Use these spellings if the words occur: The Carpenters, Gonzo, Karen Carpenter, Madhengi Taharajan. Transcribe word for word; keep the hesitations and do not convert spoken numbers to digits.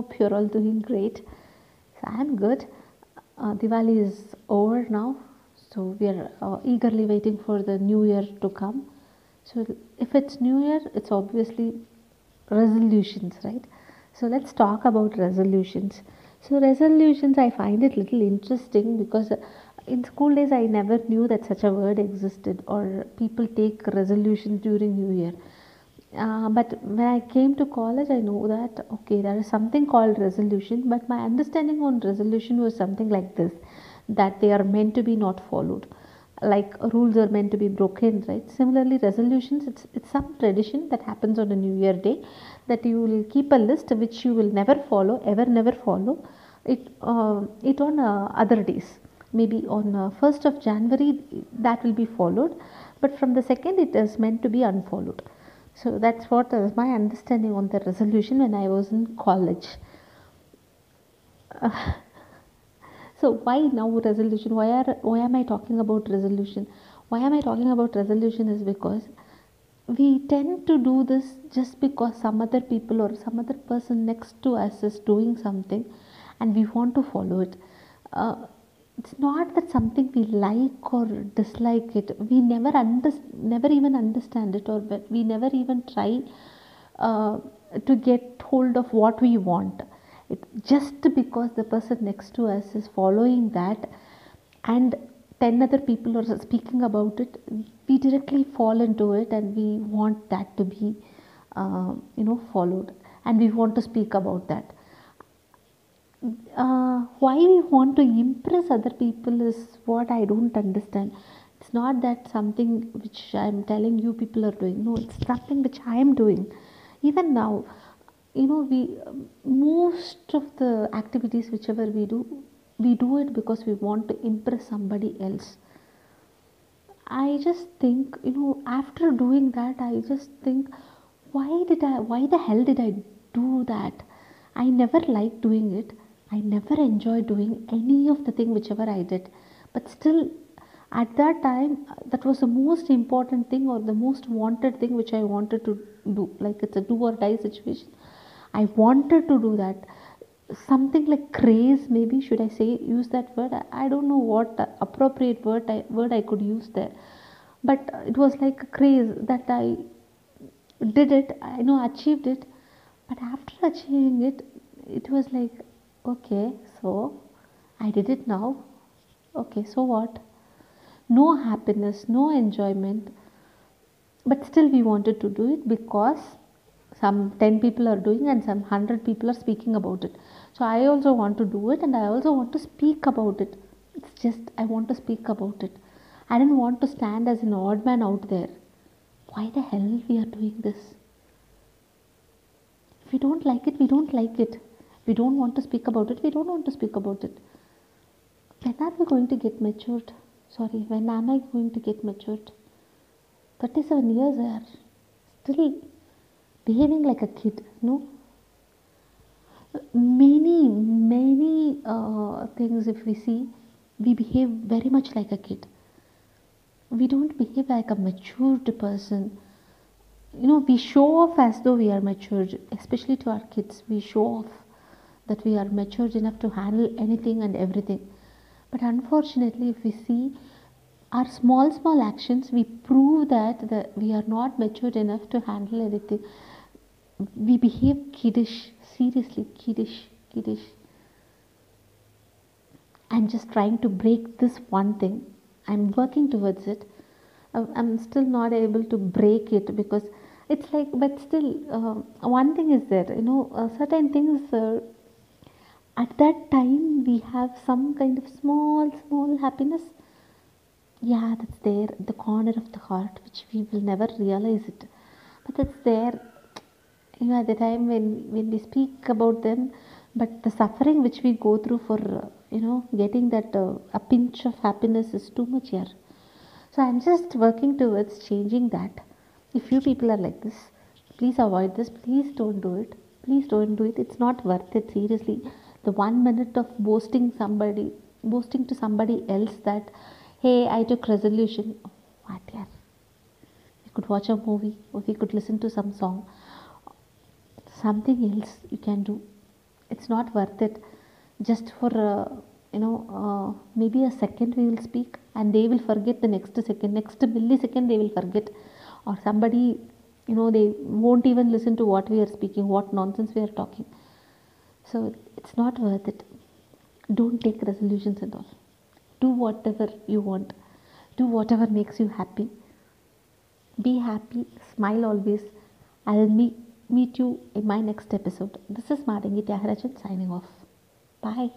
hope you're all doing great. So I'm good. Uh, Diwali is over now, so we are uh, eagerly waiting for the new year to come. So if it's new year, it's obviously resolutions, right? So let's talk about resolutions. So resolutions, I find it little interesting because in school days I never knew that such a word existed, or people take resolutions during new year. Uh, but when I came to college, I know that, okay, there is something called resolution, but my understanding on resolution was something like this, that they are meant to be not followed, like rules are meant to be broken, right? Similarly, resolutions, it's, it's some tradition that happens on a New Year day, that you will keep a list which you will never follow, ever never follow, it, uh, it on uh, other days. Maybe on uh, first of January that will be followed, but from the second it is meant to be unfollowed. So that's what was my understanding on the resolution when I was in college. Uh, so why now resolution? Why are why am I talking about resolution? Why am I talking about resolution is because we tend to do this just because some other people or some other person next to us is doing something and we want to follow it. Uh, It's not that something we like or dislike it. We never under, never even understand it, or we never even try uh, to get hold of what we want. It, just because the person next to us is following that, and ten other people are speaking about it, we directly fall into it, and we want that to be, uh, you know, followed, and we want to speak about that. Uh, why we want to impress other people is what I don't understand. It's not that something which I am telling you people are doing. No, it's something which I am doing. Even now, you know, we most of the activities whichever we do, we do it because we want to impress somebody else. I just think, you know, after doing that, I just think, why did I, why the hell did I do that? I never liked doing it. I never enjoyed doing any of the thing whichever I did. But still, at that time, that was the most important thing or the most wanted thing which I wanted to do. Like it's a do or die situation. I wanted to do that. Something like craze, maybe, should I say, use that word? I, I don't know what appropriate word I, word I could use there. But it was like a craze that I did it, I know, achieved it. But after achieving it, it was like, okay, so I did it now. Okay, so what? No happiness, no enjoyment. But still we wanted to do it because some ten people are doing and some one hundred people are speaking about it. So I also want to do it and I also want to speak about it. It's just I want to speak about it. I didn't want to stand as an odd man out there. Why the hell we are doing this? We don't like it, we don't like it. We don't want to speak about it, we don't want to speak about it. When are we going to get matured? Sorry, when am I going to get matured? thirty-seven years are still behaving like a kid, no? Many, many uh, things if we see, we behave very much like a kid. We don't behave like a matured person. You know, we show off as though we are matured, especially to our kids. We show off that we are matured enough to handle anything and everything. But unfortunately, if we see our small, small actions, we prove that, that we are not matured enough to handle anything. We behave kiddish, seriously kiddish, kiddish. I'm just trying to break this one thing. I'm working towards it. I'm still not able to break it because it's like, but still, uh, one thing is there, you know, uh, certain things uh, at that time we have some kind of small, small happiness. Yeah, that's there, the corner of the heart, which we will never realize it. But that's there, you know, at the time when, when we speak about them, but the suffering which we go through for, uh, you know, getting that uh, a pinch of happiness is too much here. So I'm just working towards changing that. If you people are like this, please avoid this. Please don't do it. Please don't do it. It's not worth it. Seriously, the one minute of boasting somebody, boasting to somebody else that, hey, I took resolution. Oh, what, yeah? We could watch a movie or we could listen to some song. Something else you can do. it's not worth it. Just for uh, you know uh, maybe a second we will speak and they will forget the next second, next millisecond they will forget, or somebody, you know, they won't even listen to what we are speaking, what nonsense we are talking. So it's not worth it. Don't take resolutions and all. Do whatever you want. Do whatever makes you happy. Be happy. Smile always. I'll meet, meet you in my next episode. This is Madhengi Taharajan signing off. Bye.